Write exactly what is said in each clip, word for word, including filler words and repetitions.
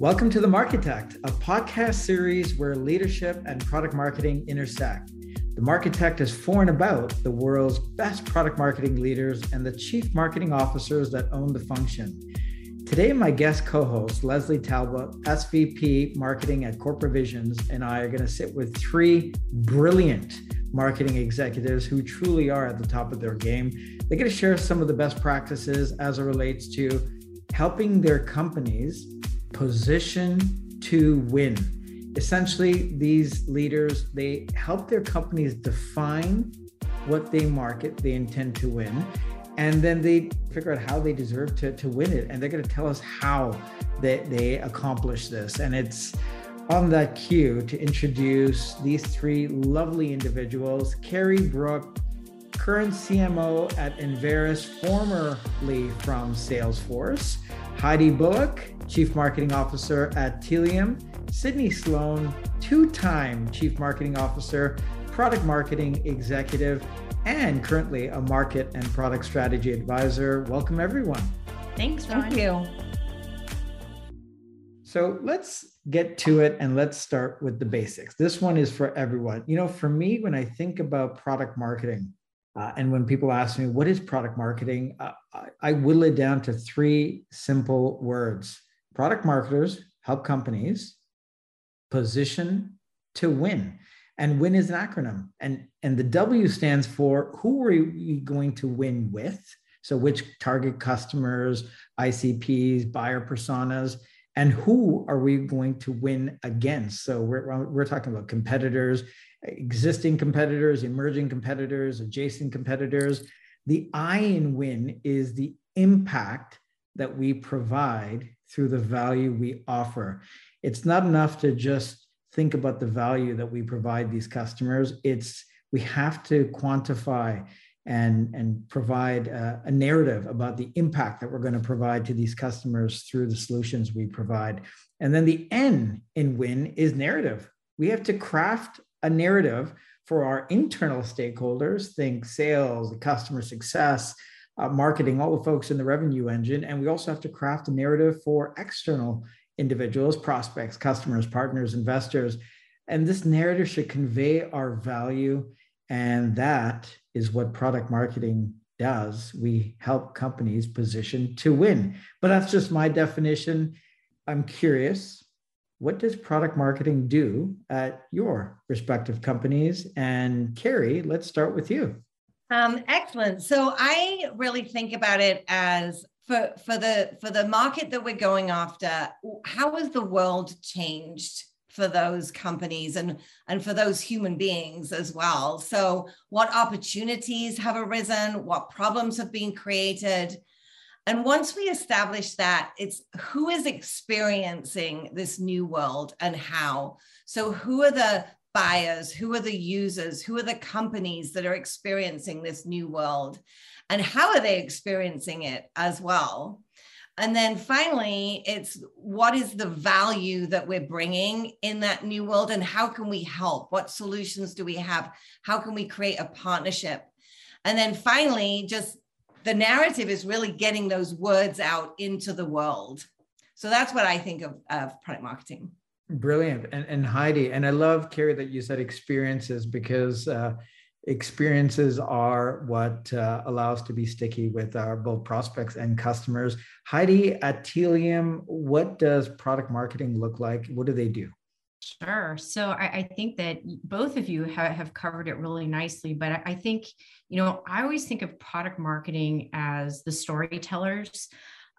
Welcome to The Marchitect, a podcast series where leadership and product marketing intersect. The Marchitect is for and about the world's best product marketing leaders and the chief marketing officers that own the function. Today, my guest co-host, Leslie Talbot, S V P Marketing at Corporate Visions, and I are going to sit with three brilliant marketing executives who truly are at the top of their game. They're going to share some of the best practices as it relates to helping their companies position to win. Essentially, these leaders, they help their companies define what they market, they intend to win, and then they figure out how they deserve to, to win it. And they're going to tell us how they, they accomplish this. And it's on that cue to introduce these three lovely individuals. Keri Brooke, current C M O at Enverus, formerly from Salesforce. Heidi Bullock, Chief Marketing Officer at Tealium. Sydney Sloan, two-time Chief Marketing Officer, Product Marketing Executive, and currently a Market and Product Strategy Advisor. Welcome, everyone. Thanks, Ron. Thank you. So let's get to it and let's start with the basics. This one is for everyone. You know, for me, when I think about product marketing, Uh, and when people ask me, what is product marketing? Uh, I, I whittle it down to three simple words. Product marketers help companies position to win. And WIN is an acronym. And, and the W stands for who are you going to win with? So which target customers, I C Ps, buyer personas, and who are we going to win against? So we're, we're talking about competitors, existing competitors, emerging competitors, adjacent competitors. The I in WIN is the impact that we provide through the value we offer. It's not enough to just think about the value that we provide these customers. It's we have to quantify and, and provide a, a narrative about the impact that we're going to provide to these customers through the solutions we provide. And then the N in WIN is narrative. We have to craft a narrative for our internal stakeholders, think sales, customer success, uh, marketing, all the folks in the revenue engine. And we also have to craft a narrative for external individuals, prospects, customers, partners, investors. And this narrative should convey our value. And that is what product marketing does. We help companies position to win. But that's just my definition. I'm curious. What does product marketing do at your respective companies? And Keri, let's start with you. Um, excellent. So I really think about it as for, for, the, for the market that we're going after, how has the world changed for those companies and, and for those human beings as well? So what opportunities have arisen? What problems have been created? And once we establish that, it's who is experiencing this new world and how. So who are the buyers? Who are the users? Who are the companies that are experiencing this new world? And how are they experiencing it as well? And then finally, it's what is the value that we're bringing in that new world and how can we help? What solutions do we have? How can we create a partnership? And then finally, just the narrative is really getting those words out into the world. So that's what I think of, of product marketing. Brilliant. And, and Heidi, and I love, Keri, that you said experiences, because uh, experiences are what uh, allow us to be sticky with our both prospects and customers. Heidi, at Tealium, what does product marketing look like? What do they do? Sure. So I, I think that both of you have, have covered it really nicely, but I, I think, you know, I always think of product marketing as the storytellers.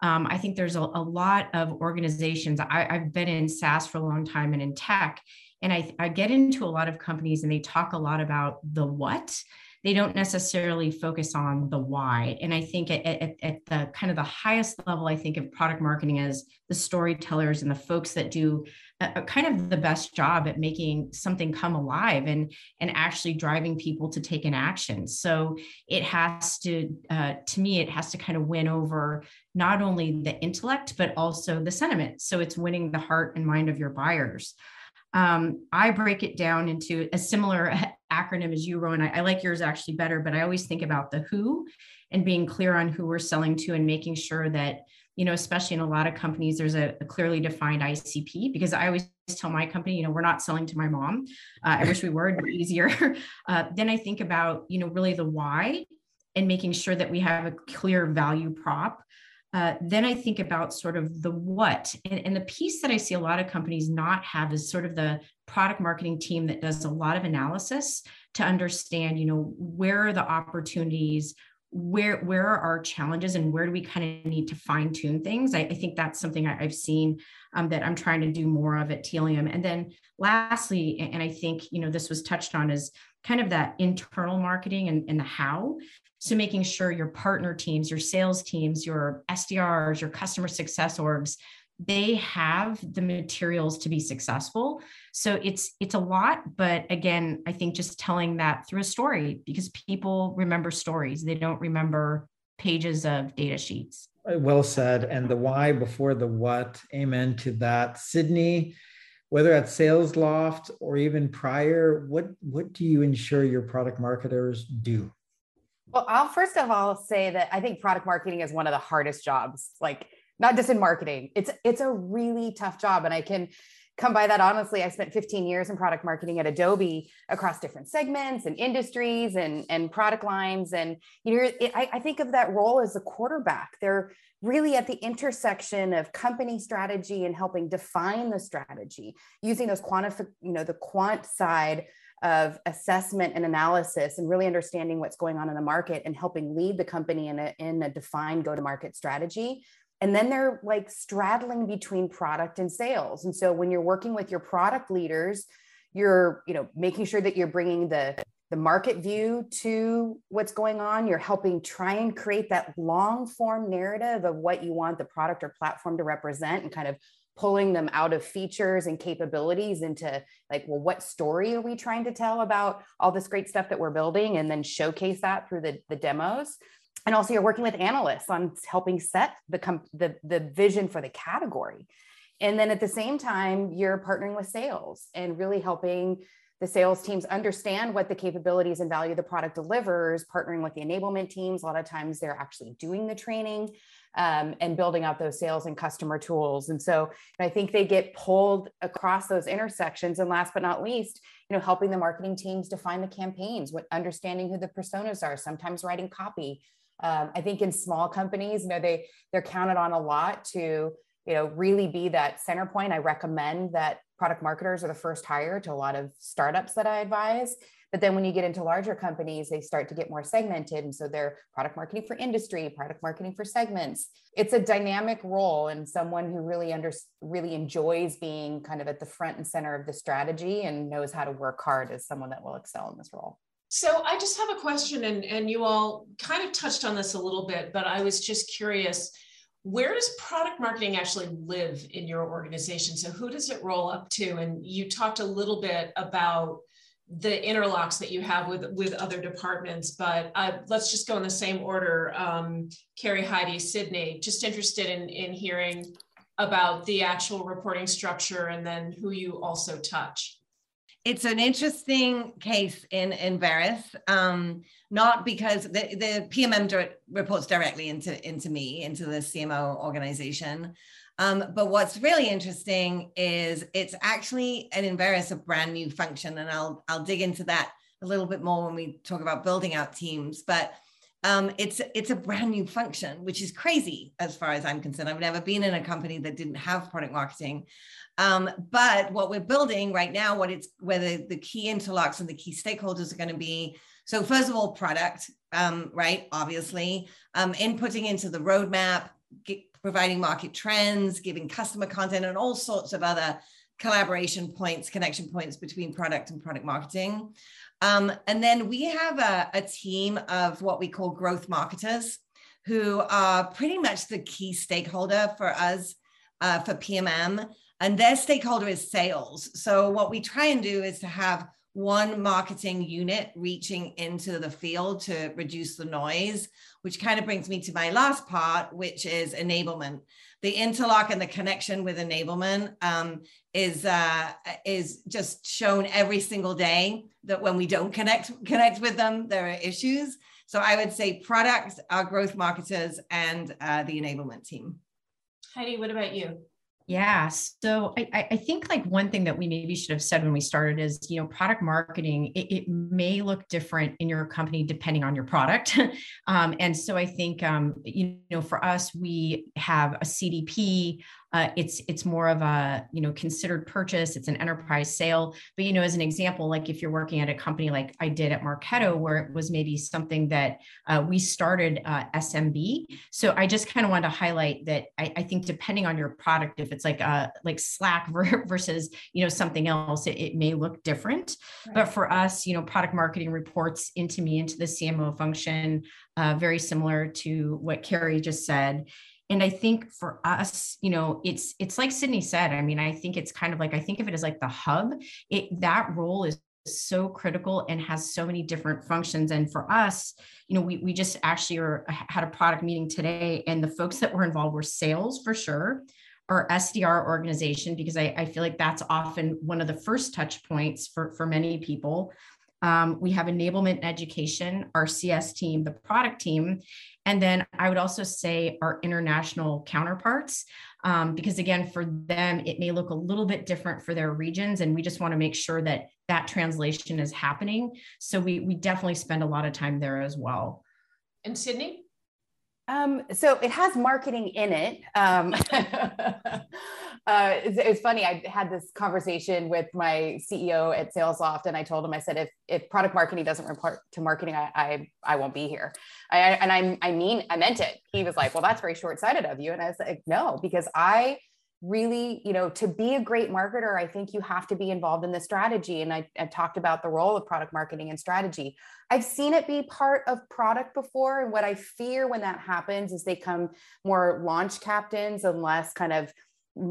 Um, I think there's a, a lot of organizations. I, I've been in SaaS for a long time and in tech, and I, I get into a lot of companies and they talk a lot about the what. They don't necessarily focus on the why. And I think at, at, at the kind of the highest level, I think of product marketing as the storytellers and the folks that do a, a kind of the best job at making something come alive and, and actually driving people to take an action. So it has to, uh, to me, it has to kind of win over not only the intellect, but also the sentiment. So it's winning the heart and mind of your buyers. Um, I break it down into a similar acronym as you, Rowan. I, I like yours actually better, but I always think about the who and being clear on who we're selling to and making sure that, you know, especially in a lot of companies, there's a, a clearly defined I C P, because I always tell my company, you know, we're not selling to my mom. Uh, I wish we were, it'd be easier. Uh, then I think about, you know, really the why and making sure that we have a clear value prop. Uh, then I think about sort of the what, and, and the piece that I see a lot of companies not have is sort of the product marketing team that does a lot of analysis to understand, you know, where are the opportunities, where where are our challenges, and where do we kind of need to fine tune things. I, I think that's something I, I've seen um, that I'm trying to do more of at Tealium. And then lastly, and I think, you know, this was touched on, is kind of that internal marketing and, and the how. So making sure your partner teams, your sales teams, your S D Rs, your customer success orgs, they have the materials to be successful. So it's it's a lot, but again, I think just telling that through a story, because people remember stories. They don't remember pages of data sheets. Well said. And the why before the what, amen to that. Sydney, whether at Salesloft or even prior, what, what do you ensure your product marketers do? Well, I'll first of all say that I think product marketing is one of the hardest jobs, like not just in marketing. It's it's a really tough job. And I can come by that honestly. I spent fifteen years in product marketing at Adobe across different segments and industries and, and product lines. And you know, it, I, I think of that role as a quarterback. They're really at the intersection of company strategy and helping define the strategy, using those quantifi- you know, the quant side of assessment and analysis, and really understanding what's going on in the market and helping lead the company in a, in a defined go-to-market strategy. And then they're like straddling between product and sales. And so when you're working with your product leaders, you're, you know, making sure that you're bringing the, the market view to what's going on. You're helping try and create that long form narrative of what you want the product or platform to represent, and kind of pulling them out of features and capabilities into like, well, what story are we trying to tell about all this great stuff that we're building, and then showcase that through the, the demos. And also you're working with analysts on helping set the, comp- the, the vision for the category. And then at the same time, you're partnering with sales and really helping the sales teams understand what the capabilities and value the product delivers, partnering with the enablement teams. A lot of times they're actually doing the training um, and building out those sales and customer tools. And so I think they get pulled across those intersections. And last but not least, you know, helping the marketing teams define the campaigns, what understanding who the personas are, sometimes writing copy. Um, I think in small companies, you know, they, they're counted on a lot to, you know, really be that center point. I recommend that product marketers are the first hire to a lot of startups that I advise. But then when you get into larger companies, they start to get more segmented. And so they're product marketing for industry, product marketing for segments. It's a dynamic role, and someone who really under, really enjoys being kind of at the front and center of the strategy and knows how to work hard is someone that will excel in this role. So I just have a question, and, and you all kind of touched on this a little bit, but I was just curious. Where does product marketing actually live in your organization? So who does it roll up to? And you talked a little bit about the interlocks that you have with, with other departments, but uh, let's just go in the same order. Um, Keri, Heidi, Sydney, just interested in, in hearing about the actual reporting structure and then who you also touch. It's an interesting case in Enverus, um, not because the, the P M M direct reports directly into, into me, into the C M O organization. Um, but what's really interesting is it's actually an Enverus, a brand new function. And I'll, I'll dig into that a little bit more when we talk about building out teams. But um, it's, it's a brand new function, which is crazy as far as I'm concerned. I've never been in a company that didn't have product marketing. Um, but what we're building right now, what it's whether the key interlocks and the key stakeholders are going to be. So first of all, product, um, right? Obviously, um, inputting into the roadmap, get, providing market trends, giving customer content, and all sorts of other collaboration points, connection points between product and product marketing. Um, and then we have a, a team of what we call growth marketers, who are pretty much the key stakeholder for us, uh, for P M M. And their stakeholder is sales. So what we try and do is to have one marketing unit reaching into the field to reduce the noise, which kind of brings me to my last part, which is enablement. The interlock and the connection with enablement um, is uh, is just shown every single day that when we don't connect connect with them, there are issues. So I would say products, our growth marketers, and uh, the enablement team. Heidi, what about you? Yeah. So I, I think like one thing that we maybe should have said when we started is, you know, product marketing, it, it may look different in your company depending on your product. um, and so I think, um, you know, for us, we have a C D P. Uh, it's it's more of a, you know, considered purchase. It's an enterprise sale. But, you know, as an example, like if you're working at a company like I did at Marketo, where it was maybe something that uh, we started uh, S M B. So I just kind of wanted to highlight that I, I think depending on your product, if it's like a, like Slack versus, you know, something else, it, it may look different. Right. But for us, you know, product marketing reports into me, into the C M O function, uh, very similar to what Keri just said. And I think for us, you know, it's, it's like Sydney said, I mean, I think it's kind of like, I think of it as like the hub. It, that role is so critical and has so many different functions. And for us, you know, we, we just actually are, had a product meeting today, and the folks that were involved were sales for sure, our S D R organization, because I, I feel like that's often one of the first touch points for, for many people. Um, we have enablement and education, our C S team, the product team, and then I would also say our international counterparts, um, because again, for them, it may look a little bit different for their regions, and we just want to make sure that that translation is happening. So we, we definitely spend a lot of time there as well. And Sydney? Um, so it has marketing in it. Um, uh, it's, it's funny. I had this conversation with my C E O at Salesloft, and I told him, I said, if, if product marketing doesn't report to marketing, I, I, I won't be here. I, and I, I mean, I meant it. He was like, well, that's very short-sighted of you. And I was like, no, because I really, you know, to be a great marketer, I think you have to be involved in the strategy. And I, I talked about the role of product marketing and strategy. I've seen it be part of product before. And what I fear when that happens is they come more launch captains and less kind of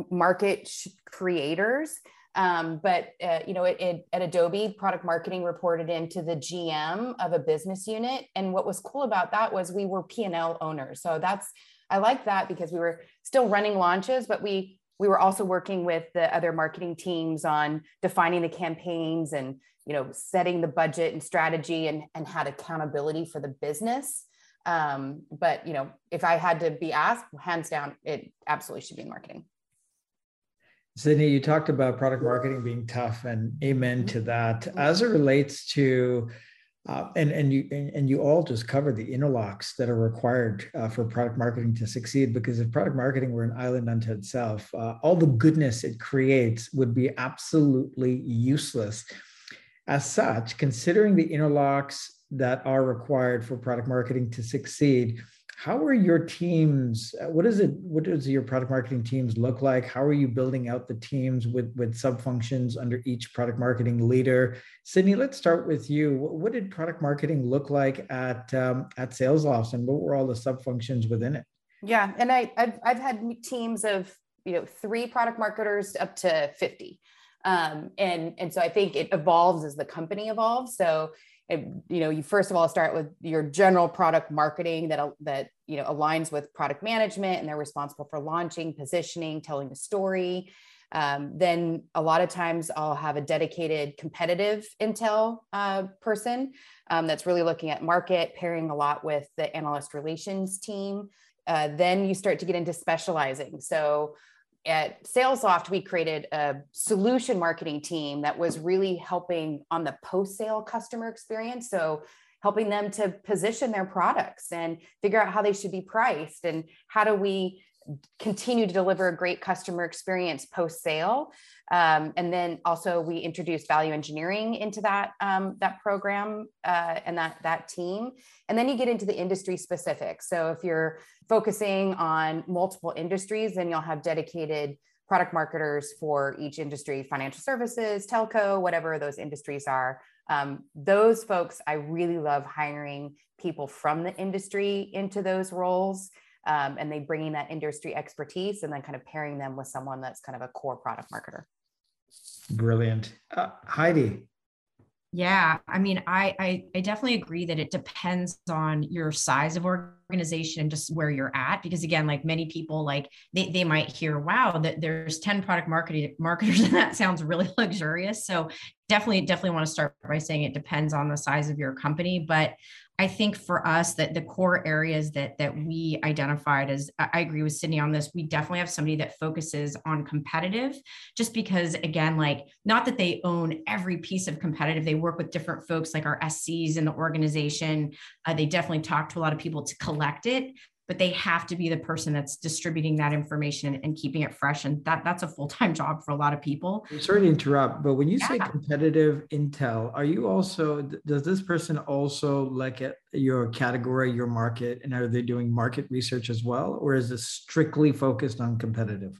market creators. Um, but, uh, you know, it, it, at Adobe, product marketing reported into the G M of a business unit. And what was cool about that was we were P and L owners. So that's, I like that, because we were still running launches, but we We were also working with the other marketing teams on defining the campaigns and, you know, setting the budget and strategy, and, and had accountability for the business. Um, but, you know, if I had to be asked, hands down, it absolutely should be in marketing. Sydney, you talked about product marketing being tough, and amen to that. As it relates to Uh, and, and, you, and, and you all just covered the interlocks that are required uh, for product marketing to succeed, because if product marketing were an island unto itself, uh, all the goodness it creates would be absolutely useless. As such, considering the interlocks that are required for product marketing to succeed, how are your teams, what is it, what does your product marketing teams look like? How are you building out the teams with, with sub-functions under each product marketing leader? Sydney, let's start with you. What did product marketing look like at, um, at Salesloft, and what were all the sub-functions within it? Yeah, and I, I've, I've had teams of, you know, three product marketers up to fifty. Um, and, and so I think it evolves as the company evolves. So It, you know, you first of all start with your general product marketing that, that, you know, aligns with product management, and they're responsible for launching, positioning, telling the story. Um, then a lot of times I'll have a dedicated competitive intel uh, person um, that's really looking at market, pairing a lot with the analyst relations team. Uh, then you start to get into specializing. So at Salesloft, we created a solution marketing team that was really helping on the post-sale customer experience. So helping them to position their products and figure out how they should be priced, and how do we continue to deliver a great customer experience post-sale. Um, and then also we introduced value engineering into that, um, that program uh, and that, that team. And then you get into the industry specific. So if you're focusing on multiple industries, then you'll have dedicated product marketers for each industry, financial services, telco, whatever those industries are. Um, those folks, I really love hiring people from the industry into those roles. Um, and they bring in that industry expertise, and then kind of pairing them with someone that's kind of a core product marketer. Brilliant. Uh, Heidi. Yeah, I mean, I, I, I definitely agree that it depends on your size of organization and just where you're at. Because again, like many people, like they, they might hear, wow, that there's ten product marketing marketers, and that sounds really luxurious. So definitely, definitely want to start by saying it depends on the size of your company. But I think for us that the core areas that that we identified as, I agree with Sydney on this, we definitely have somebody that focuses on competitive, just because, again, like, not that they own every piece of competitive, they work with different folks like our S Cs in the organization. Uh, they definitely talk to a lot of people to collect it, but they have to be the person that's distributing that information and keeping it fresh. And that that's a full-time job for a lot of people. I'm sorry to interrupt, but when you yeah. say competitive intel, are you also, does this person also look at your category, your market, and are they doing market research as well? Or is this strictly focused on competitive?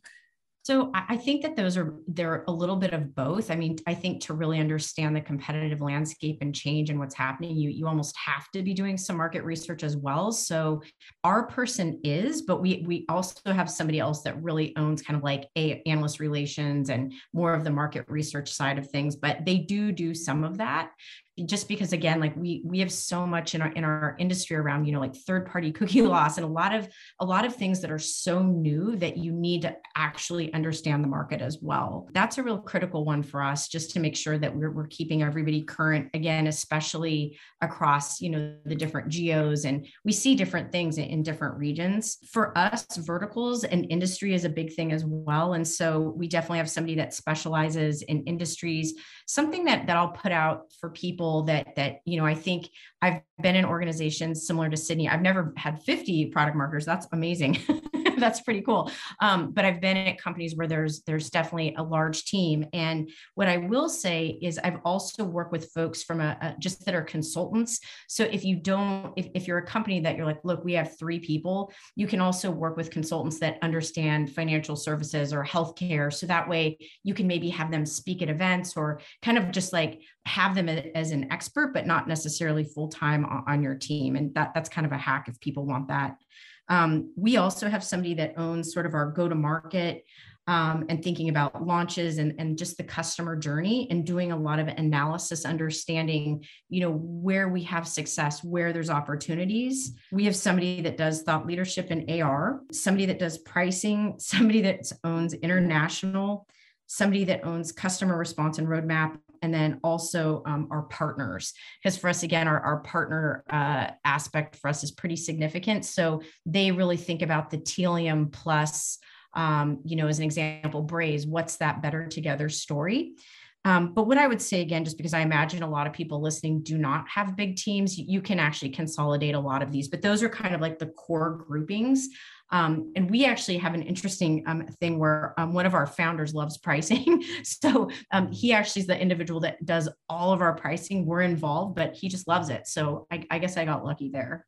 So I think that those are, they're a little bit of both. I mean, I think to really understand the competitive landscape and change and what's happening, you, you almost have to be doing some market research as well. So our person is, but we we also have somebody else that really owns kind of like a, analyst relations and more of the market research side of things, but they do do some of that. Just because, again, like we we have so much in our in our industry around, you know, like third party cookie loss and a lot of a lot of things that are so new that you need to actually understand the market as well. That's a real critical one for us, just to make sure that we're we're keeping everybody current, again, especially across, you know, the different geos, and we see different things in, in different regions. For us, verticals and industry is a big thing as well, and so we definitely have somebody that specializes in industries. Something that that I'll put out for people that, that, you know, I think I've been in organizations similar to Sydney. I've never had fifty product marketers. That's amazing. That's pretty cool. Um, but I've been at companies where there's, there's definitely a large team. And what I will say is I've also worked with folks from a, a just that are consultants. So if you don't, if, if you're a company that you're like, look, we have three people, you can also work with consultants that understand financial services or healthcare. So that way you can maybe have them speak at events or kind of just like have them as an expert, but not necessarily full-time on, on your team. And that that's kind of a hack if people want that. Um, we also have somebody that owns sort of our go-to-market um, and thinking about launches and, and just the customer journey and doing a lot of analysis, understanding, you know, where we have success, where there's opportunities. We have somebody that does thought leadership and A R, somebody that does pricing, somebody that owns international, somebody that owns customer response and roadmap, and then also um, our partners, because for us, again, our, our partner uh, aspect for us is pretty significant. So they really think about the Tealium plus, um, you know, as an example, Braze, what's that better together story? Um, but what I would say, again, just because I imagine a lot of people listening do not have big teams, you can actually consolidate a lot of these, but those are kind of like the core groupings. Um, and we actually have an interesting um, thing where um, one of our founders loves pricing. So um, he actually is the individual that does all of our pricing. We're involved, but he just loves it. So I, I guess I got lucky there.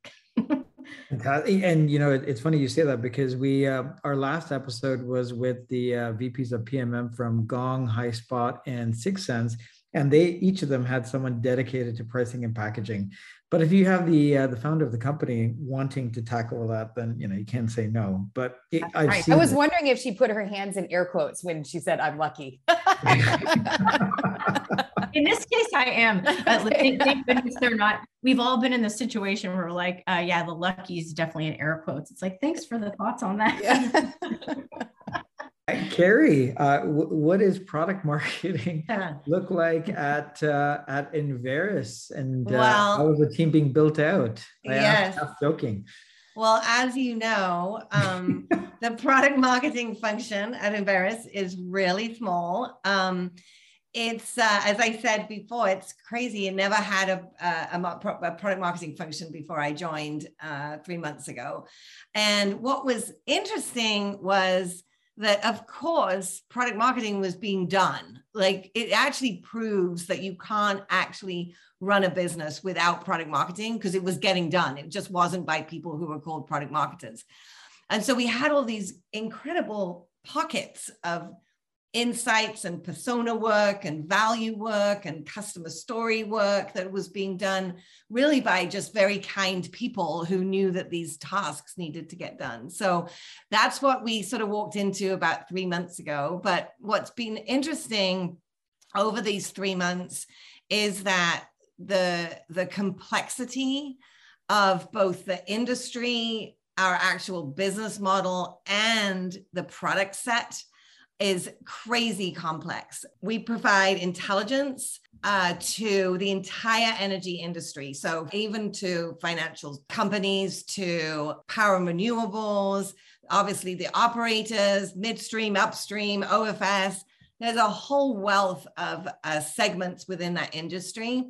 And, you know, it, it's funny you say that, because we, uh, our last episode was with the uh, V Ps of P M M from Gong, High Spot, and Sixth Sense. And they, each of them had someone dedicated to pricing and packaging. But if you have the uh, the founder of the company wanting to tackle that, then, you know, you can't say no. But it, I've right. seen I was it. wondering if she put her hands in air quotes when she said, "I'm lucky." In this case, I am. Uh, thank, thank goodness they're not. We've all been in the situation where we're like, uh, "Yeah, the lucky is definitely in air quotes." It's like, thanks for the thoughts on that. Yeah. Keri, uh, w- what does product marketing look like at uh, at Enverus, and uh, well, how is the team being built out? I yes. am joking. Well, as you know, um, the product marketing function at Enverus is really small. Um, it's uh, as I said before, it's crazy. I never had a, a, a product marketing function before I joined uh, three months ago, and what was interesting was that, of course, product marketing was being done. Like, it actually proves that you can't actually run a business without product marketing, because it was getting done. It just wasn't by people who were called product marketers. And so we had all these incredible pockets of insights and persona work and value work and customer story work that was being done really by just very kind people who knew that these tasks needed to get done. So that's what we sort of walked into about three months ago. But what's been interesting over these three months is that the, the complexity of both the industry, our actual business model, and the product set is crazy complex. We provide intelligence uh, to the entire energy industry. So even to financial companies, to power and renewables, obviously the operators, midstream, upstream, O F S. There's a whole wealth of uh, segments within that industry.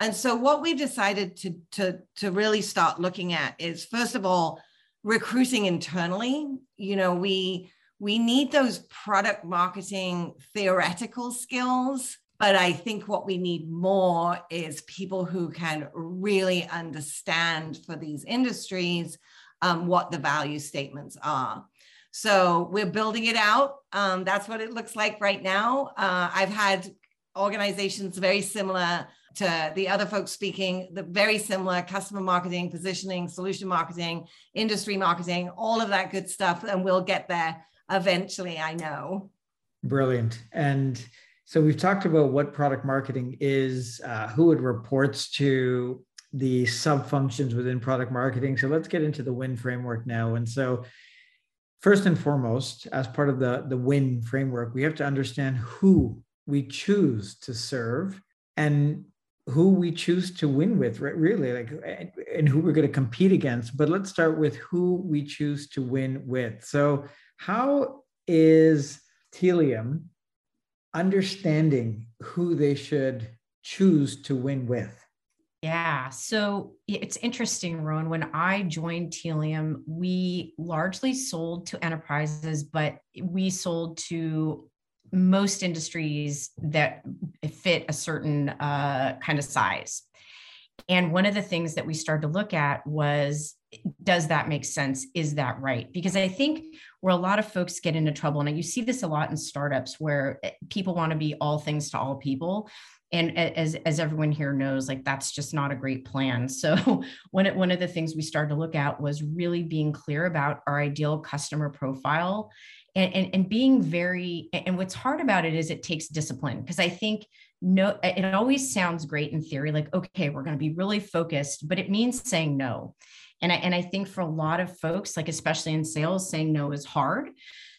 And so what we've decided to, to, to really start looking at is, first of all, recruiting internally. You know, we, we need those product marketing theoretical skills, but I think what we need more is people who can really understand for these industries um, what the value statements are. So we're building it out. Um, that's what it looks like right now. Uh, I've had organizations very similar to the other folks speaking, the very similar customer marketing, positioning, solution marketing, industry marketing, all of that good stuff. And we'll get there eventually, I know. Brilliant. And so we've talked about what product marketing is, uh, who it reports to, the sub-functions within product marketing. So let's get into the W I N framework now. And so first and foremost, as part of the, the W I N framework, we have to understand who we choose to serve and who we choose to win with, right? Really, like, and who we're going to compete against. But let's start with who we choose to win with. So how is Tealium understanding who they should choose to win with? Yeah, so it's interesting, Rowan. When I joined Tealium, we largely sold to enterprises, but we sold to most industries that fit a certain uh, kind of size. And one of the things that we started to look at was, does that make sense? Is that right? Because I think where a lot of folks get into trouble, and you see this a lot in startups where people want to be all things to all people. And as, as everyone here knows, like, that's just not a great plan. So one, one of the things we started to look at was really being clear about our ideal customer profile. And, and, and being very, and what's hard about it is it takes discipline, because I think no, it always sounds great in theory, like, okay, we're going to be really focused, but it means saying no. And I, and I think for a lot of folks, like, especially in sales, saying no is hard.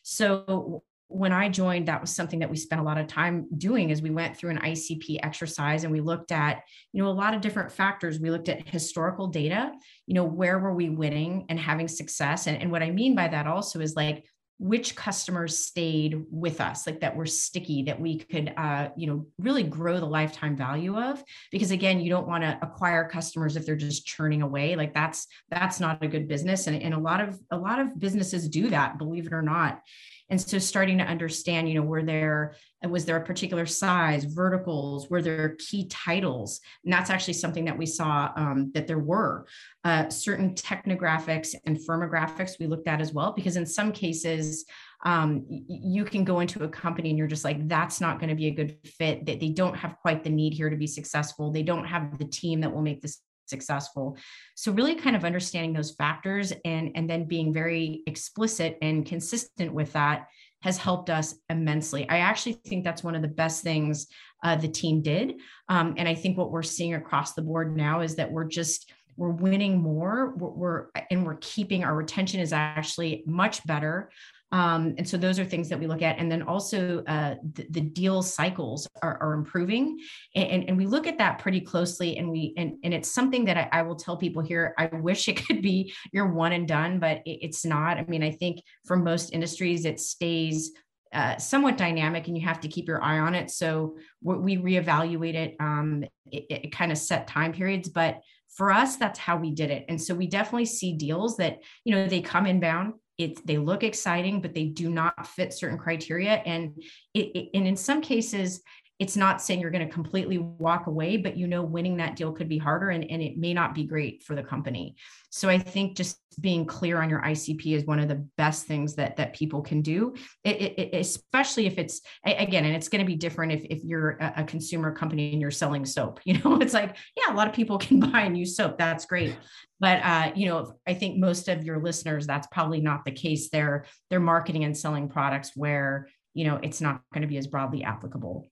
So when I joined, that was something that we spent a lot of time doing, as we went through an I C P exercise and we looked at, you know, a lot of different factors. We looked at historical data, you know, where were we winning and having success? And, and what I mean by that also is, like, which customers stayed with us, like, that were sticky, that we could, uh, you know, really grow the lifetime value of, because again, you don't want to acquire customers if they're just churning away. Like, that's, that's not a good business. And, and a lot of, a lot of businesses do that, believe it or not. And so starting to understand, you know, were there, was there a particular size, verticals, were there key titles? And that's actually something that we saw um, that there were uh, certain technographics and firmographics we looked at as well, because in some cases, um, you can go into a company and you're just like, that's not going to be a good fit, that they don't have quite the need here to be successful. They don't have the team that will make this successful. So really kind of understanding those factors and, and then being very explicit and consistent with that has helped us immensely. I actually think that's one of the best things uh, the team did. Um, and I think what we're seeing across the board now is that we're just, we're winning more, we're, we're and we're keeping, our retention is actually much better. Um, and so those are things that we look at. And then also uh, the, the deal cycles are, are improving. And, and, and we look at that pretty closely. And we and, and it's something that I, I will tell people here, I wish it could be your one and done, but it, it's not. I mean, I think for most industries, it stays uh, somewhat dynamic and you have to keep your eye on it. So we reevaluate it, um, it, it kind of set time periods, but for us, that's how we did it. And so we definitely see deals that, you know, they come inbound. It's, they look exciting, but they do not fit certain criteria. And it, it, and in some cases, it's not saying you're going to completely walk away, but you know, winning that deal could be harder and, and it may not be great for the company. So I think just being clear on your I C P is one of the best things that, that people can do, it, it, it, especially if it's, again, and it's going to be different if, if you're a, a consumer company and you're selling soap, you know, it's like, yeah, a lot of people can buy and use soap. That's great. But, uh, you know, I think most of your listeners, that's probably not the case. They're, they're marketing and selling products where, you know, it's not going to be as broadly applicable.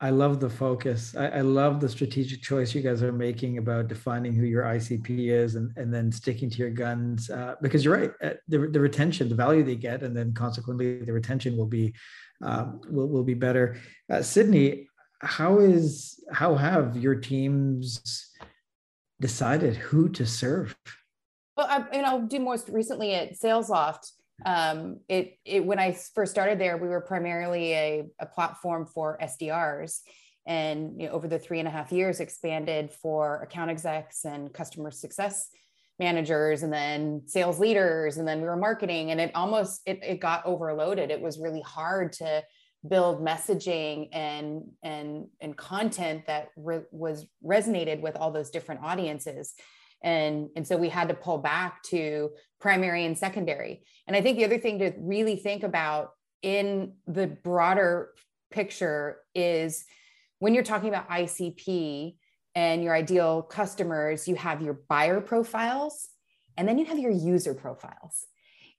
I love the focus. I, I love the strategic choice you guys are making about defining who your I C P is and, and then sticking to your guns, uh, because you're right, uh, the, the retention, the value they get, and then consequently the retention will be um, will, will be better. Uh, Sydney, how is how have your teams decided who to serve? Well, I, you know, did most recently at Salesloft. Um, it, it, when I first started there, we were primarily a, a platform for S D Rs, and, you know, over the three and a half years expanded for account execs and customer success managers, and then sales leaders. And then we were marketing, and it almost, it, it got overloaded. It was really hard to build messaging and, and, and content that re- was resonated with all those different audiences. And, and so we had to pull back to primary and secondary. And I think the other thing to really think about in the broader picture is when you're talking about I C P and your ideal customers, you have your buyer profiles, and then you have your user profiles.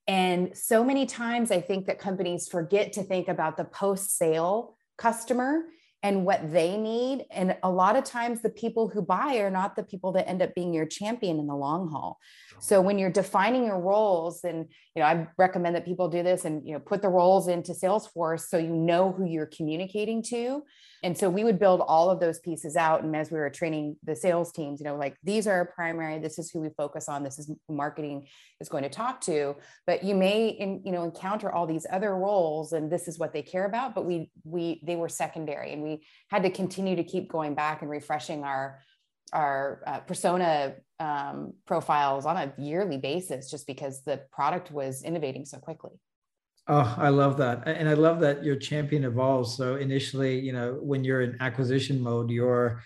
And so many times I think that companies forget to think about the post-sale customer and what they need. And a lot of times the people who buy are not the people that end up being your champion in the long haul. So when you're defining your roles, and, you know, I recommend that people do this and, you know, put the roles into Salesforce so you know who you're communicating to. And so we would build all of those pieces out. And as we were training the sales teams, you know, like, these are our primary, this is who we focus on, this is who marketing is going to talk to, but you may, in, you know, encounter all these other roles, and this is what they care about, but we, we, they were secondary, and we We had to continue to keep going back and refreshing our our uh, persona um, profiles on a yearly basis, just because the product was innovating so quickly. Oh, I love that. And I love that your champion evolves. So initially, you know, when you're in acquisition mode, you're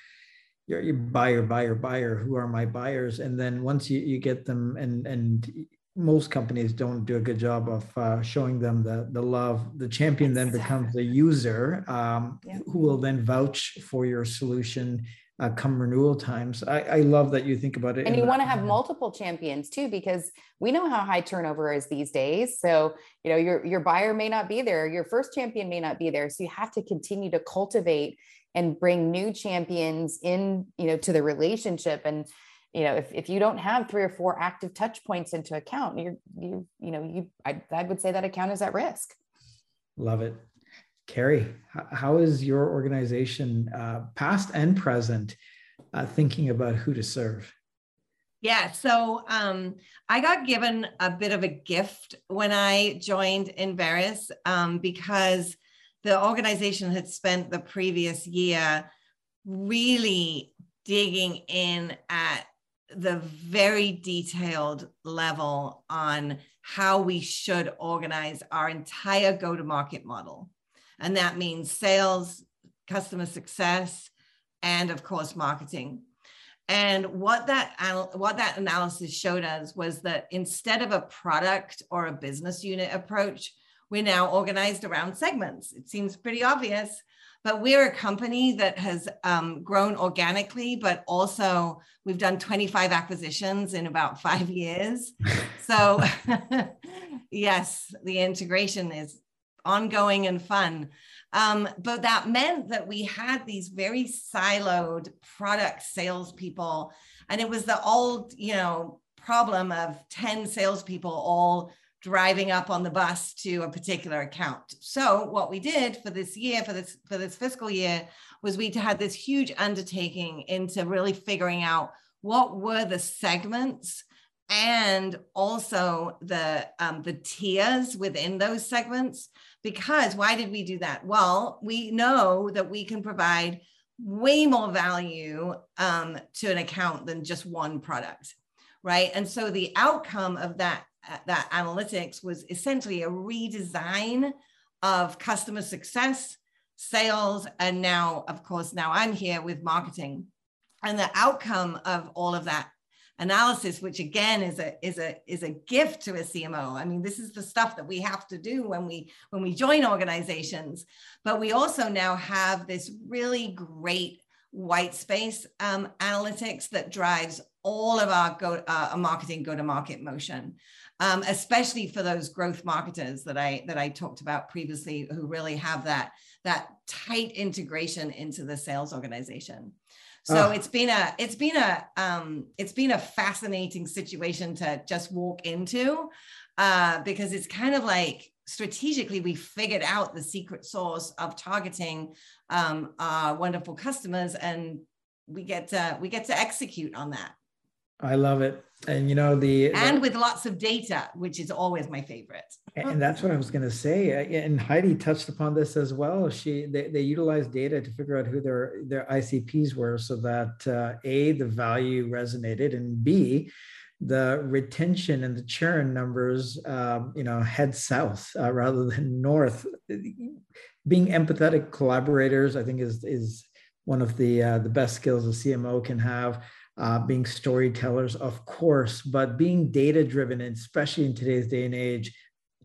you're, you're buyer, buyer, buyer, who are my buyers? And then once you, you get them, and and most companies don't do a good job of uh, showing them the, the love. The champion exactly. then becomes the user um, yeah. who will then vouch for your solution uh, come renewal times. I, I love that you think about it. And you want to have multiple champions too, because we know how high turnover is these days. So, you know, your, your buyer may not be there. Your first champion may not be there. So you have to continue to cultivate and bring new champions in, you know, to the relationship. And, you know, if, if you don't have three or four active touch points into account, you're, you, you know, you, I, I would say that account is at risk. Love it. Keri, how is your organization, uh, past and present, uh, thinking about who to serve? Yeah, so um, I got given a bit of a gift when I joined Enverus, um, because the organization had spent the previous year really digging in at the very detailed level on how we should organize our entire go-to-market model. And that means sales, customer success, and of course, marketing. And what that, what that analysis showed us was that instead of a product or a business unit approach, we're now organized around segments. It seems pretty obvious, but we're a company that has um, grown organically, but also we've done twenty-five acquisitions in about five years. So yes, the integration is ongoing and fun. Um, but that meant that we had these very siloed product salespeople. And it was the old, you know, problem of ten salespeople all driving up on the bus to a particular account. So what we did for this year, for this for this fiscal year, was we had this huge undertaking into really figuring out what were the segments and also the, um, the tiers within those segments. Because why did we do that? Well, we know that we can provide way more value um, to an account than just one product, right? And so the outcome of that that analytics was essentially a redesign of customer success, sales, and now, of course, now I'm here with marketing. And the outcome of all of that analysis, which again is a is a is a gift to a C M O. I mean, this is the stuff that we have to do when we when we join organizations. But we also now have this really great white space um, analytics that drives all of our go, uh, marketing go-to-market motion, um, especially for those growth marketers that I that I talked about previously, who really have that that tight integration into the sales organization. So oh. it's been a it's been a um, it's been a fascinating situation to just walk into, uh, because it's kind of like, strategically, we figured out the secret sauce of targeting um, our wonderful customers, and we get to, we get to execute on that. I love it. And you know, the and the, with lots of data, which is always my favorite. And that's what I was going to say. And Heidi touched upon this as well. She they, they utilized data to figure out who their their I C Ps were, so that uh, A, the value resonated, and B, the retention and the churn numbers, um, you know, head south uh, rather than north. Being empathetic collaborators, I think, is is one of the uh, the best skills a C M O can have. Uh, being storytellers, of course, but being data driven, especially in today's day and age,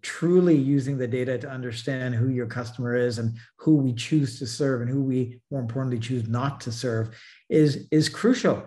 truly using the data to understand who your customer is and who we choose to serve and who we, more importantly, choose not to serve, is is crucial.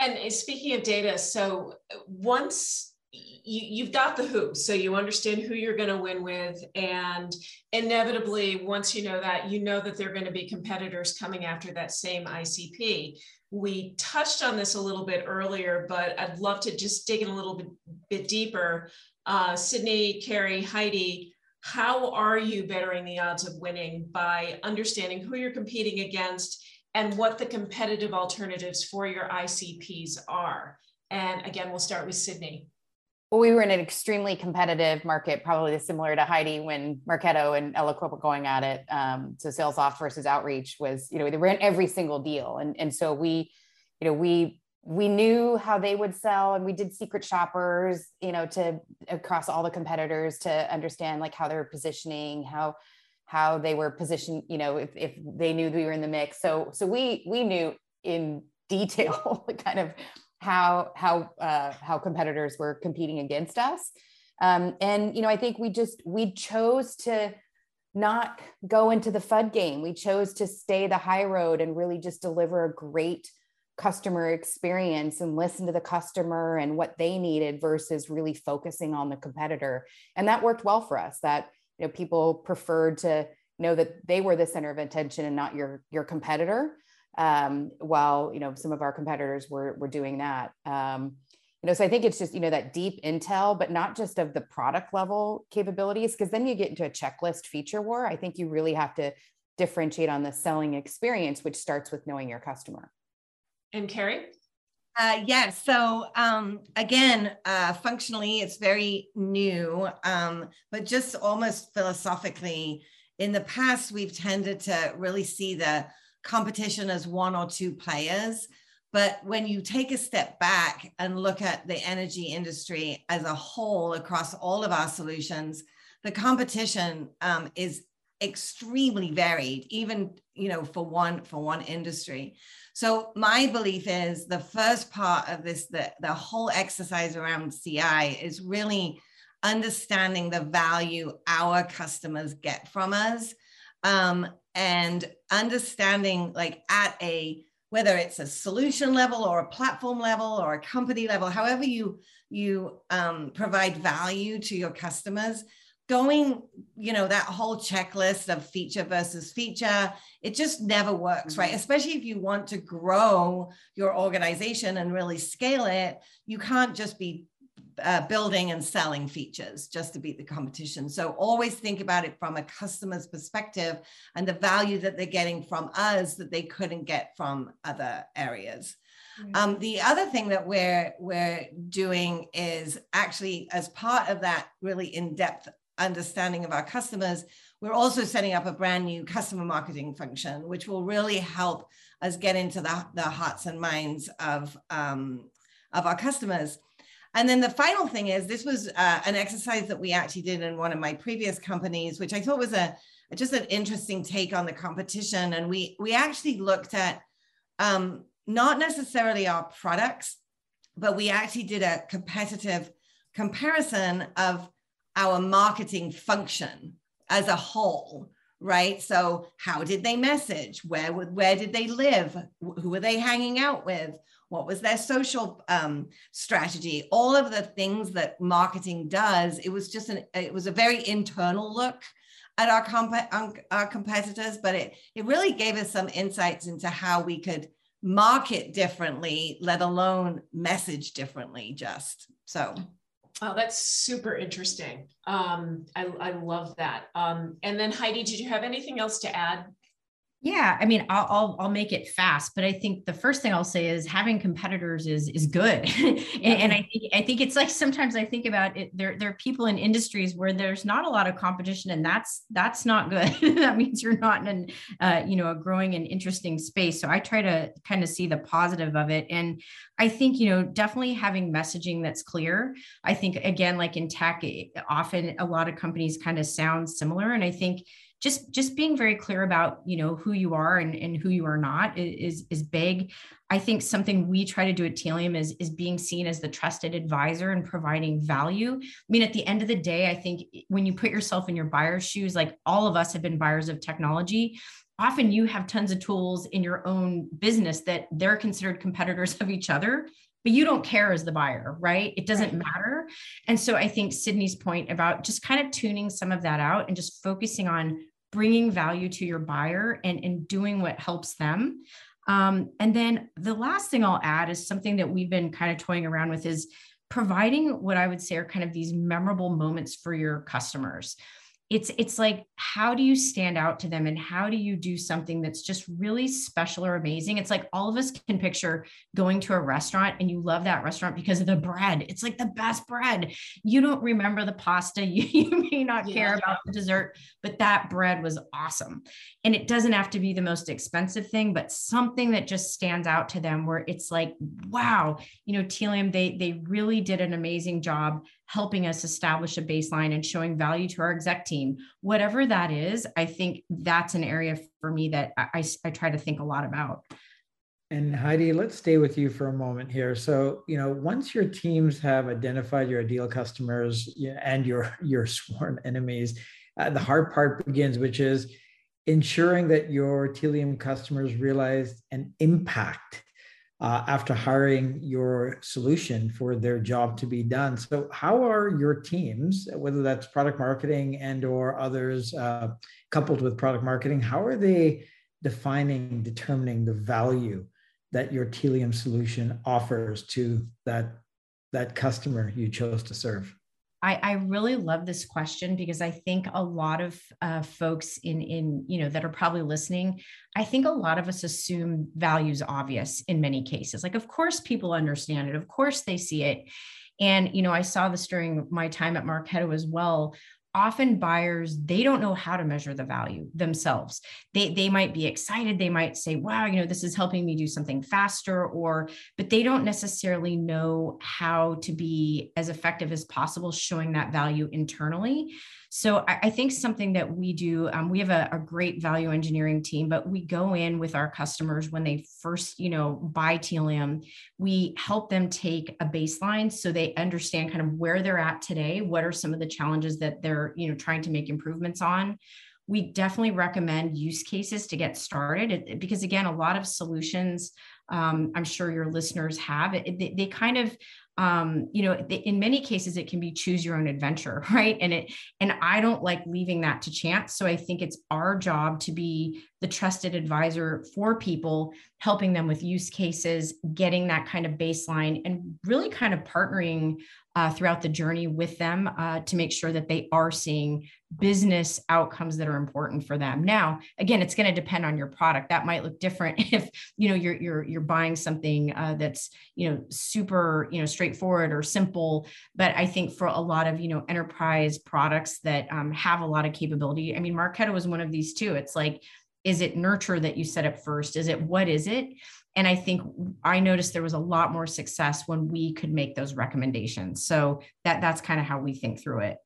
And speaking of data, so once you, you've got the who, so you understand who you're going to win with, and inevitably, once you know that, you know that there are going to be competitors coming after that same I C P. We touched on this a little bit earlier, but I'd love to just dig in a little bit, bit deeper. Uh, Sydney, Keri, Heidi, how are you bettering the odds of winning by understanding who you're competing against and what the competitive alternatives for your I C Ps are? And again, we'll start with Sydney. Well, we were in an extremely competitive market, probably similar to Heidi, when Marketo and Eloqua were going at it. Um, so Salesloft versus Outreach was, you know, they ran every single deal. And, and so we, you know, we, we knew how they would sell, and we did secret shoppers, you know, to across all the competitors to understand like how they were positioning, how, how they were positioned, you know, if, if they knew we were in the mix. So, so we, we knew in detail kind of how, how, uh, how competitors were competing against us. Um, and, you know, I think we just, we chose to not go into the FUD game. We chose to stay the high road and really just deliver a great customer experience and listen to the customer and what they needed versus really focusing on the competitor. And that worked well for us. That, you know, people preferred to know that they were the center of attention and not your, your competitor. Um, while, you know, some of our competitors were, were doing that. Um, you know, so I think it's just, you know, that deep intel, but not just of the product level capabilities, because then you get into a checklist feature war. I think you really have to differentiate on the selling experience, which starts with knowing your customer. And Keri? Uh, yeah, so um, again, uh, functionally, it's very new, um, but just almost philosophically, in the past, we've tended to really see the competition as one or two players. But when you take a step back and look at the energy industry as a whole across all of our solutions, the competition um, is extremely varied, even, you know, for one for one industry. So my belief is the first part of this, the, the whole exercise around C I is really understanding the value our customers get from us. Um, and understanding like at a, whether it's a solution level or a platform level or a company level, however you, you um, provide value to your customers, going, you know, that whole checklist of feature versus feature, it just never works, mm-hmm. right? Especially if you want to grow your organization and really scale it, you can't just be Uh, building and selling features just to beat the competition. So always think about it from a customer's perspective and the value that they're getting from us that they couldn't get from other areas. Mm-hmm. Um, the other thing that we're, we're doing is actually as part of that really in-depth understanding of our customers, we're also setting up a brand new customer marketing function, which will really help us get into the, the hearts and minds of, um, of our customers. And then the final thing is, this was uh, an exercise that we actually did in one of my previous companies, which I thought was a just an interesting take on the competition. And we we actually looked at um, not necessarily our products, but we actually did a competitive comparison of our marketing function as a whole right? So how did they message? Where, where did they live? Who were they hanging out with? What was their social um, strategy? All of the things that marketing does. It was just an, it was a very internal look at our, comp- our competitors, but it, it really gave us some insights into how we could market differently, let alone message differently just. So. Oh, that's super interesting. Um, I, I love that. Um, and then Heidi, did you have anything else to add? Yeah, I mean, I'll, I'll, I'll make it fast, but I think the first thing I'll say is having competitors is, is good. and, and I think, I think it's like, sometimes I think about it, there, there are people in industries where there's not a lot of competition, and that's, that's not good. That means you're not in an, uh, you know, a growing and interesting space. So I try to kind of see the positive of it. And I think, you know, definitely having messaging that's clear. I think, again, like in tech, it, often a lot of companies kind of sound similar. And I think, Just, just being very clear about, you know, who you are and, and who you are not is, is big. I think something we try to do at Tealium is, is being seen as the trusted advisor and providing value. I mean, at the end of the day, I think when you put yourself in your buyer's shoes, like all of us have been buyers of technology, often you have tons of tools in your own business that they're considered competitors of each other, but you don't care as the buyer, right? It doesn't matter. And so I think Sydney's point about just kind of tuning some of that out and just focusing on bringing value to your buyer and, and doing what helps them. Um, and then the last thing I'll add is something that we've been kind of toying around with is providing what I would say are kind of these memorable moments for your customers. It's, it's like, how do you stand out to them, and how do you do something that's just really special or amazing? It's like all of us can picture going to a restaurant and you love that restaurant because of the bread. It's like the best bread. You don't remember the pasta. You, you may not yeah, care yeah. about the dessert, but that bread was awesome. And it doesn't have to be the most expensive thing, but something that just stands out to them where it's like, wow, you know, Tealium, they, they really did an amazing job helping us establish a baseline and showing value to our exec team, whatever that is. I think that's an area for me that I, I try to think a lot about. And Heidi, let's stay with you for a moment here. So, you know, once your teams have identified your ideal customers and your, your sworn enemies, uh, the hard part begins, which is ensuring that your Tealium customers realize an impact Uh, after hiring your solution for their job to be done. So how are your teams, whether that's product marketing and or others uh, coupled with product marketing, how are they defining, determining the value that your Tealium solution offers to that, that customer you chose to serve? I, I really love this question because I think a lot of uh, folks in, in, you know, that are probably listening, I think a lot of us assume value's obvious in many cases. Like, of course, people understand it. Of course, they see it. And, you know, I saw this during my time at Marketo as well. Often buyers, they don't know how to measure the value themselves. They, they might be excited. They might say, wow, you know, this is helping me do something faster, or, but they don't necessarily know how to be as effective as possible showing that value internally. So I, I think something that we do, um, we have a, a great value engineering team, but we go in with our customers when they first, you know, buy Tealium. We help them take a baseline so they understand kind of where they're at today. What are some of the challenges that they're, you know, trying to make improvements on? We definitely recommend use cases to get started it, because, again, a lot of solutions, um, I'm sure your listeners have, it, they, they kind of, Um, you know, in many cases, it can be choose your own adventure, right? And it, and I don't like leaving that to chance. So I think it's our job to be the trusted advisor for people, helping them with use cases, getting that kind of baseline, and really kind of partnering uh, throughout the journey with them uh, to make sure that they are seeing business outcomes that are important for them. Now, again, it's going to depend on your product. That might look different if, you know, you're you're you're buying something uh, that's, you know, super, you know, straightforward or simple. But I think for a lot of, you know, enterprise products that um, have a lot of capability, I mean, Marketo was one of these too. It's like, is it nurture that you set up first? Is it, what is it? And I think I noticed there was a lot more success when we could make those recommendations. So that that's kind of how we think through it.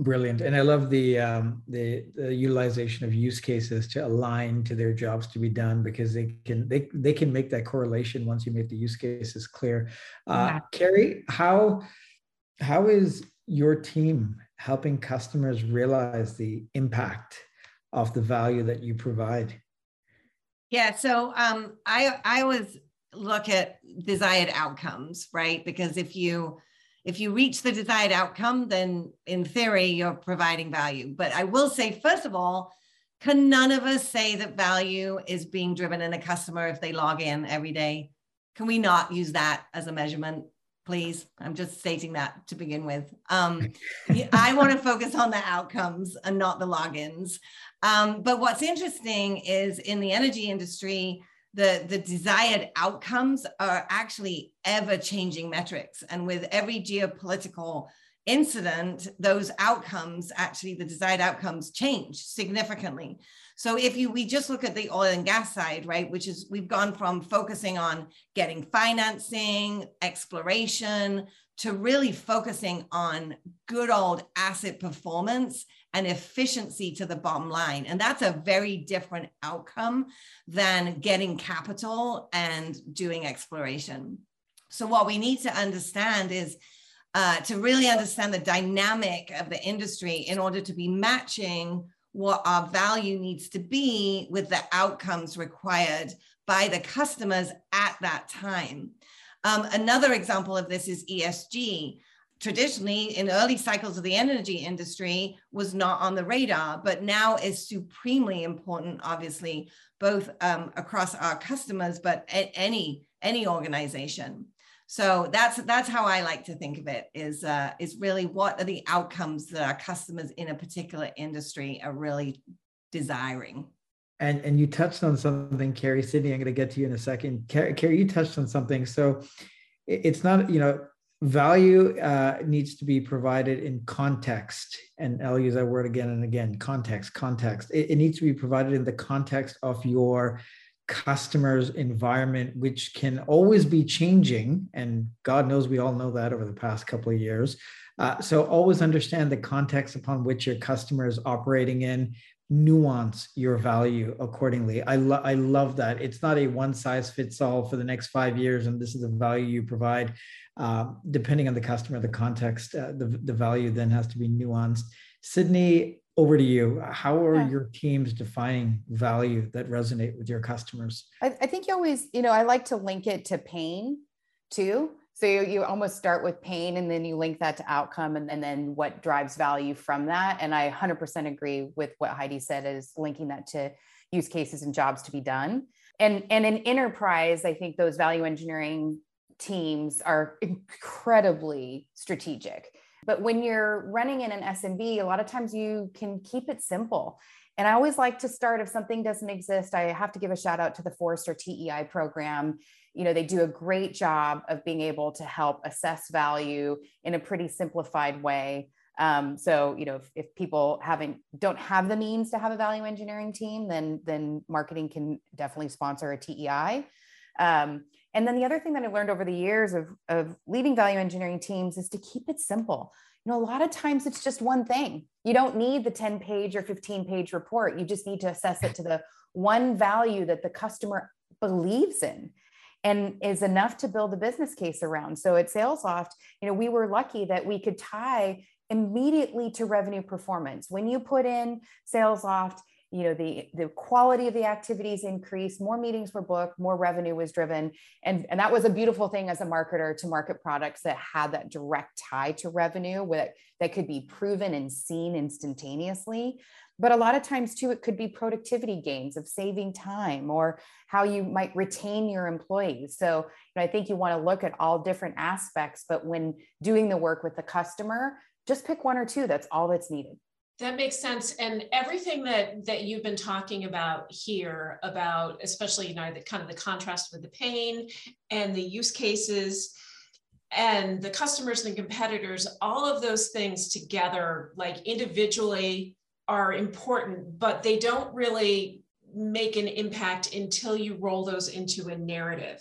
Brilliant. And I love the, um, the the utilization of use cases to align to their jobs to be done, because they can they they can make that correlation once you make the use cases clear. Uh, yeah. Keri, how how is your team helping customers realize the impact off the value that you provide? Yeah, so um, I I always look at desired outcomes, right? Because if you if you reach the desired outcome, then in theory you're providing value. But I will say, first of all, can none of us say that value is being driven in a customer if they log in every day? Can we not use that as a measurement, please? I'm just stating that to begin with. Um, I want to focus on the outcomes and not the logins. Um, but what's interesting is in the energy industry, the, the desired outcomes are actually ever-changing metrics. And with every geopolitical incident, those outcomes, actually the desired outcomes, change significantly. So if you we just look at the oil and gas side, right, which is we've gone from focusing on getting financing, exploration, to really focusing on good old asset performance and efficiency to the bottom line. And that's a very different outcome than getting capital and doing exploration. So what we need to understand is uh, to really understand the dynamic of the industry in order to be matching what our value needs to be with the outcomes required by the customers at that time. Um, another example of this is E S G. Traditionally, in early cycles of the energy industry, was not on the radar, but now is supremely important, obviously, both um, across our customers, but at any, any organization. So that's, that's how I like to think of it, is, uh, is really what are the outcomes that our customers in a particular industry are really desiring. And, and you touched on something, Keri. Sydney, I'm going to get to you in a second. Keri, you touched on something. So it's not, you know, value uh, needs to be provided in context. And I'll use that word again and again, context, context. It, it needs to be provided in the context of your customer's environment, which can always be changing. And God knows we all know that over the past couple of years. Uh, so always understand the context upon which your customer is operating in, nuance your value accordingly. I, lo- I love that. It's not a one size fits all for the next five years. And this is the value you provide. Uh, depending on the customer, the context, uh, the, the value then has to be nuanced. Sydney, over to you. How are yeah. your teams defining value that resonate with your customers? I, I think you always, you know, I like to link it to pain too. So you, you almost start with pain and then you link that to outcome and, and then what drives value from that. And I one hundred percent agree with what Heidi said is linking that to use cases and jobs to be done. And, and in enterprise, I think those value engineering teams are incredibly strategic. But when you're running in an S M B, a lot of times you can keep it simple. And I always like to start, if something doesn't exist, I have to give a shout out to the Forrester T E I program. You know, they do a great job of being able to help assess value in a pretty simplified way. Um, so, you know, if, if people haven't, don't have the means to have a value engineering team, then, then marketing can definitely sponsor a T E I. Um, And then the other thing that I've learned over the years of, of leading value engineering teams is to keep it simple. You know, a lot of times it's just one thing. You don't need the ten page or fifteen page report. You just need to assess it to the one value that the customer believes in and is enough to build a business case around. So at Salesloft, you know, we were lucky that we could tie immediately to revenue performance. When you put in Salesloft, you know, the, the quality of the activities increased, more meetings were booked, more revenue was driven. And, and that was a beautiful thing as a marketer to market products that had that direct tie to revenue with, that could be proven and seen instantaneously. But a lot of times too, it could be productivity gains of saving time or how you might retain your employees. So you know, I think you want to look at all different aspects, but when doing the work with the customer, just pick one or two, that's all that's needed. That makes sense. And everything that, that you've been talking about here about, especially, you know, the kind of the contrast with the pain and the use cases and the customers and the competitors, all of those things together, like individually are important, but they don't really make an impact until you roll those into a narrative.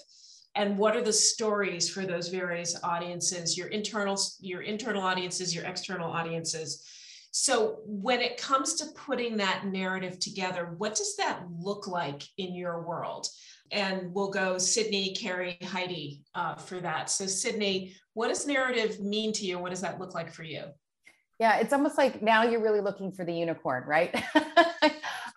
And what are the stories for those various audiences, your internal, your internal audiences, your external audiences. So when it comes to putting that narrative together, what does that look like in your world? And we'll go Sydney, Keri, Heidi uh, for that. So Sydney, what does narrative mean to you? What does that look like for you? Yeah, it's almost like now you're really looking for the unicorn, right?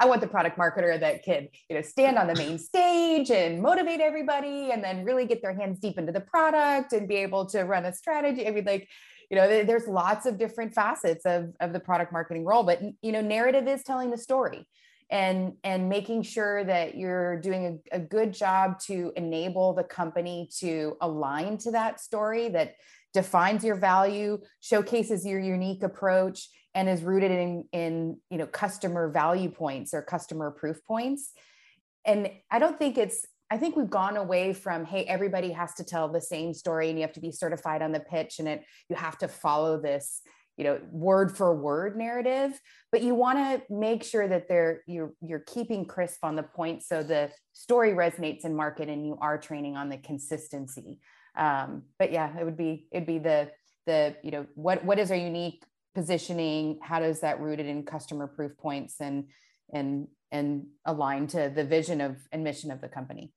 I want the product marketer that can, you know, stand on the main stage and motivate everybody and then really get their hands deep into the product and be able to run a strategy. I mean, like, you know, there's lots of different facets of, of the product marketing role, but, you know, narrative is telling the story and, and making sure that you're doing a, a good job to enable the company to align to that story that defines your value, showcases your unique approach, and is rooted in, in, you know, customer value points or customer proof points. And I don't think it's, I think we've gone away from, hey, everybody has to tell the same story and you have to be certified on the pitch and it, you have to follow this, you know, word for word narrative, but you want to make sure that they're, you're, you're keeping crisp on the point. So the story resonates in market and you are training on the consistency. Um, but yeah, it would be, it'd be the, the, you know, what, what is our unique positioning? How does that rooted in customer proof points and, and, and align to the vision of and mission of the company?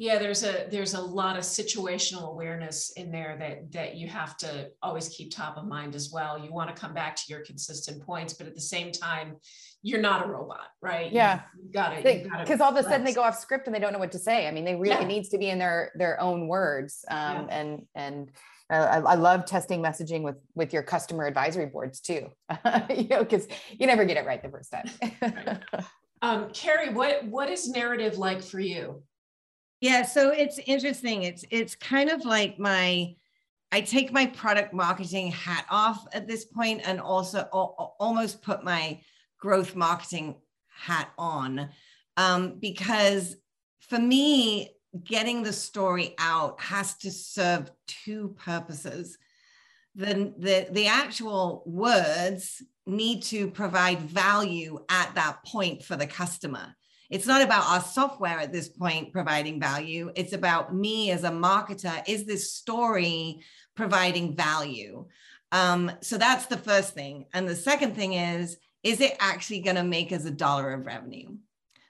Yeah, there's a there's a lot of situational awareness in there that that you have to always keep top of mind as well. You want to come back to your consistent points, but at the same time, you're not a robot, right? Yeah, you got it. Because all of a sudden they go off script and they don't know what to say. I mean, they really yeah. it needs to be in their their own words. Um, yeah. And and uh, I, I love testing messaging with with your customer advisory boards too. You know, because you never get it right the first time. Right. um, Keri, what what is narrative like for you? Yeah, so it's interesting. It's it's kind of like my, I take my product marketing hat off at this point and also almost put my growth marketing hat on um, because for me, getting the story out has to serve two purposes. The, the, the actual words need to provide value at that point for the customer. It's not about our software at this point providing value. It's about me as a marketer. Is this story providing value? Um, so that's the first thing. And the second thing is, is it actually going to make us a dollar of revenue?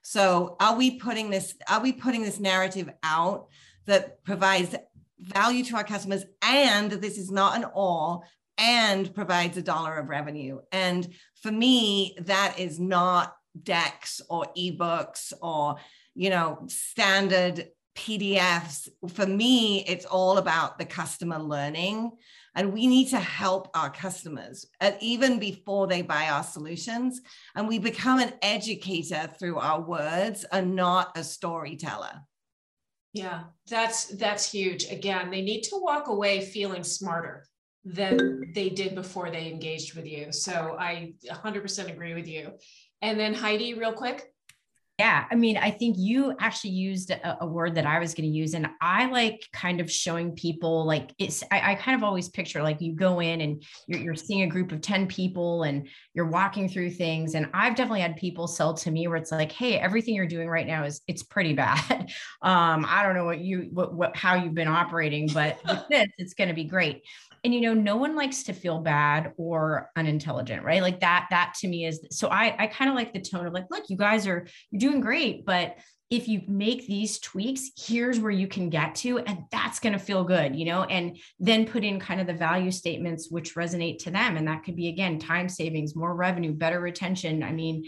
So are we putting this, are we putting this narrative out that provides value to our customers and this is not an or and provides a dollar of revenue? And for me, that is not decks or ebooks or, you know, standard P D Fs. For me, it's all about the customer learning, and we need to help our customers even before they buy our solutions. And we become an educator through our words and not a storyteller. Yeah, that's that's huge. Again, they need to walk away feeling smarter than they did before they engaged with you. So I one hundred percent agree with you. And then Heidi, real quick. Yeah, I mean, I think you actually used a, a word that I was going to use. And I like kind of showing people like it's, I, I kind of always picture like you go in and you're, you're seeing a group of ten people and you're walking through things. And I've definitely had people sell to me where it's like, hey, everything you're doing right now is, it's pretty bad. um, I don't know what you, what, what, how you've been operating, but with this, it's going to be great. And, you know, no one likes to feel bad or unintelligent, right? Like that, that to me is, so I, I kind of like the tone of like, look, you guys are, you're doing great, but if you make these tweaks, here's where you can get to, and that's going to feel good, you know, and then put in kind of the value statements, which resonate to them. And that could be, again, time savings, more revenue, better retention. I mean,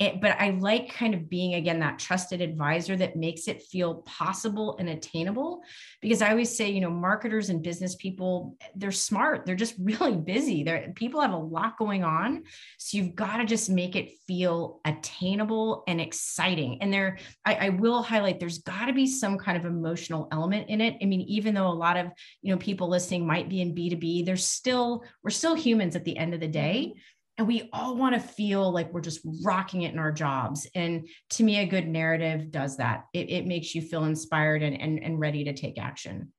it, but I like kind of being, again, that trusted advisor that makes it feel possible and attainable, because I always say, you know, marketers and business people, they're smart. They're just really busy. They're, people have a lot going on. So you've got to just make it feel attainable and exciting. And there, I, I will highlight, there's got to be some kind of emotional element in it. I mean, even though a lot of, you know, people listening might be in B two B, there's still, we're still humans at the end of the day. And we all want to feel like we're just rocking it in our jobs. And to me, a good narrative does that. It, it makes you feel inspired and, and, and ready to take action.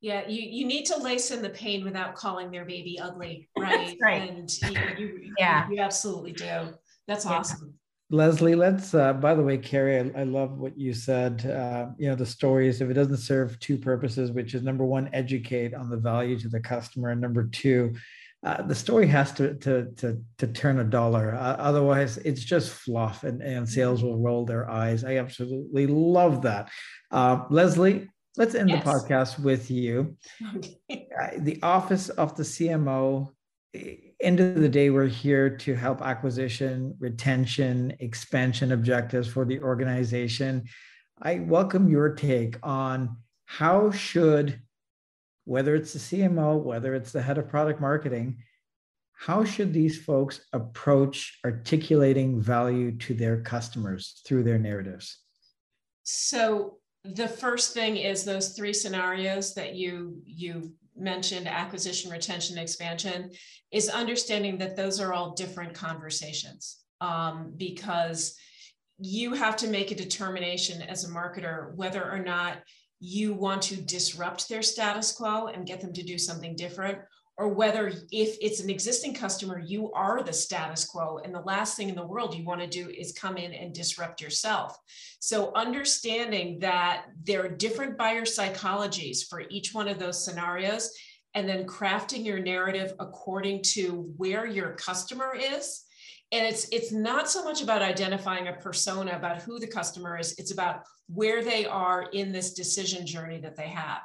Yeah, you, you need to lace in the pain without calling their baby ugly, right? Right. And you, you, yeah. you absolutely do. That's awesome. Yeah. Leslie, let's, uh, by the way, Keri, I, I love what you said. Uh, you know, the stories, if it doesn't serve two purposes, which is number one, educate on the value to the customer. And number two, Uh, the story has to to to, to turn a dollar. Uh, otherwise, it's just fluff, and, and sales will roll their eyes. I absolutely love that. Uh, Leslie, let's end yes. the podcast with you. Okay. Uh, the office of the C M O end of the day, we're here to help acquisition, retention, expansion objectives for the organization. I welcome your take on how should, whether it's the C M O, whether it's the head of product marketing, how should these folks approach articulating value to their customers through their narratives? So the first thing is those three scenarios that you, you mentioned, acquisition, retention, expansion, is understanding that those are all different conversations, um, because you have to make a determination as a marketer whether or not you want to disrupt their status quo and get them to do something different, or whether, if it's an existing customer, you are the status quo and the last thing in the world you want to do is come in and disrupt yourself. So understanding that there are different buyer psychologies for each one of those scenarios, and then crafting your narrative according to where your customer is. And it's, it's not so much about identifying a persona about who the customer is, it's about where they are in this decision journey that they have.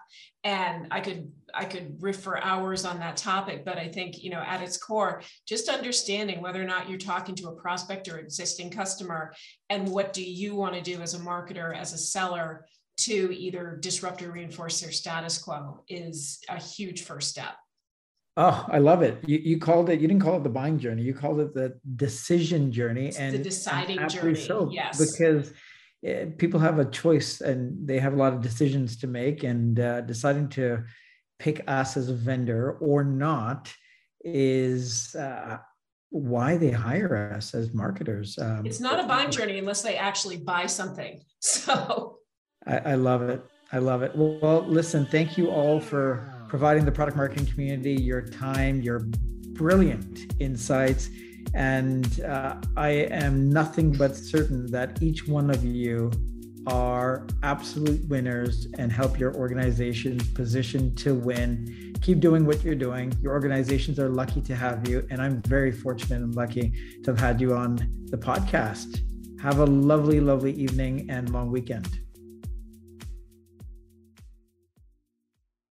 And I could, I could riff for hours on that topic, but I think, you know, at its core, just understanding whether or not you're talking to a prospect or existing customer, and what do you want to do as a marketer, as a seller, to either disrupt or reinforce their status quo is a huge first step. Oh, I love it. You, you called it, you didn't call it the buying journey. You called it the decision journey. It's and the deciding and journey. So, yes. Because it, people have a choice and they have a lot of decisions to make, and uh, deciding to pick us as a vendor or not is uh, why they hire us as marketers. Um, it's not a buying journey unless they actually buy something. So I, I love it. I love it. Well, well, listen, thank you all for providing the product marketing community your time, your brilliant insights. And uh, I am nothing but certain that each one of you are absolute winners and help your organization position to win. Keep doing what you're doing. Your organizations are lucky to have you. And I'm very fortunate and lucky to have had you on the podcast. Have a lovely, lovely evening and long weekend.